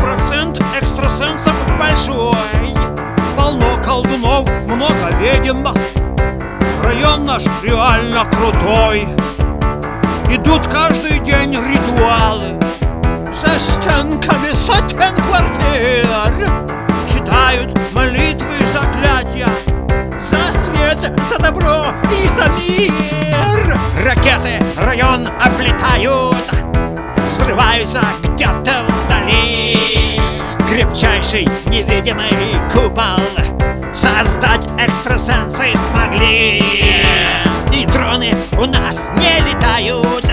процент экстрасенсов большой. Полно колдунов, много ведьм, район наш реально крутой. Идут каждый день ритуалы за стенками сотен квартир. Читают молитвы и заклятия за свет, за добро и за мир. Ракеты район облетают, взрываются где-то вдали. Крепчайший невидимый купол создать экстрасенсы смогли. И дроны у нас не летают,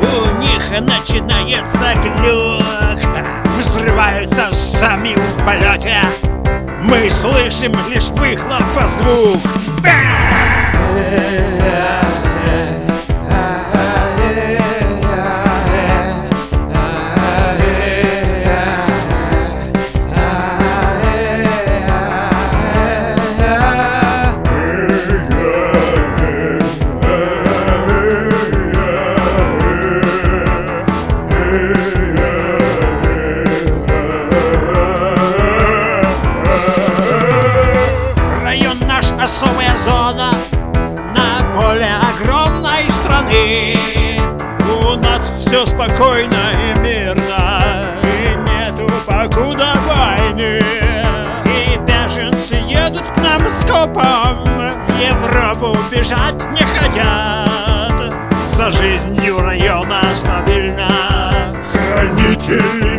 у них начинается глюк. Взрываются сами в полете, мы слышим лишь выхлопа звук. Особая зона на поле огромной страны. У нас все спокойно и мирно, и нету покуда войны. И беженцы едут к нам скопом, в Европу бежать не хотят. За жизнью района стабильно хранители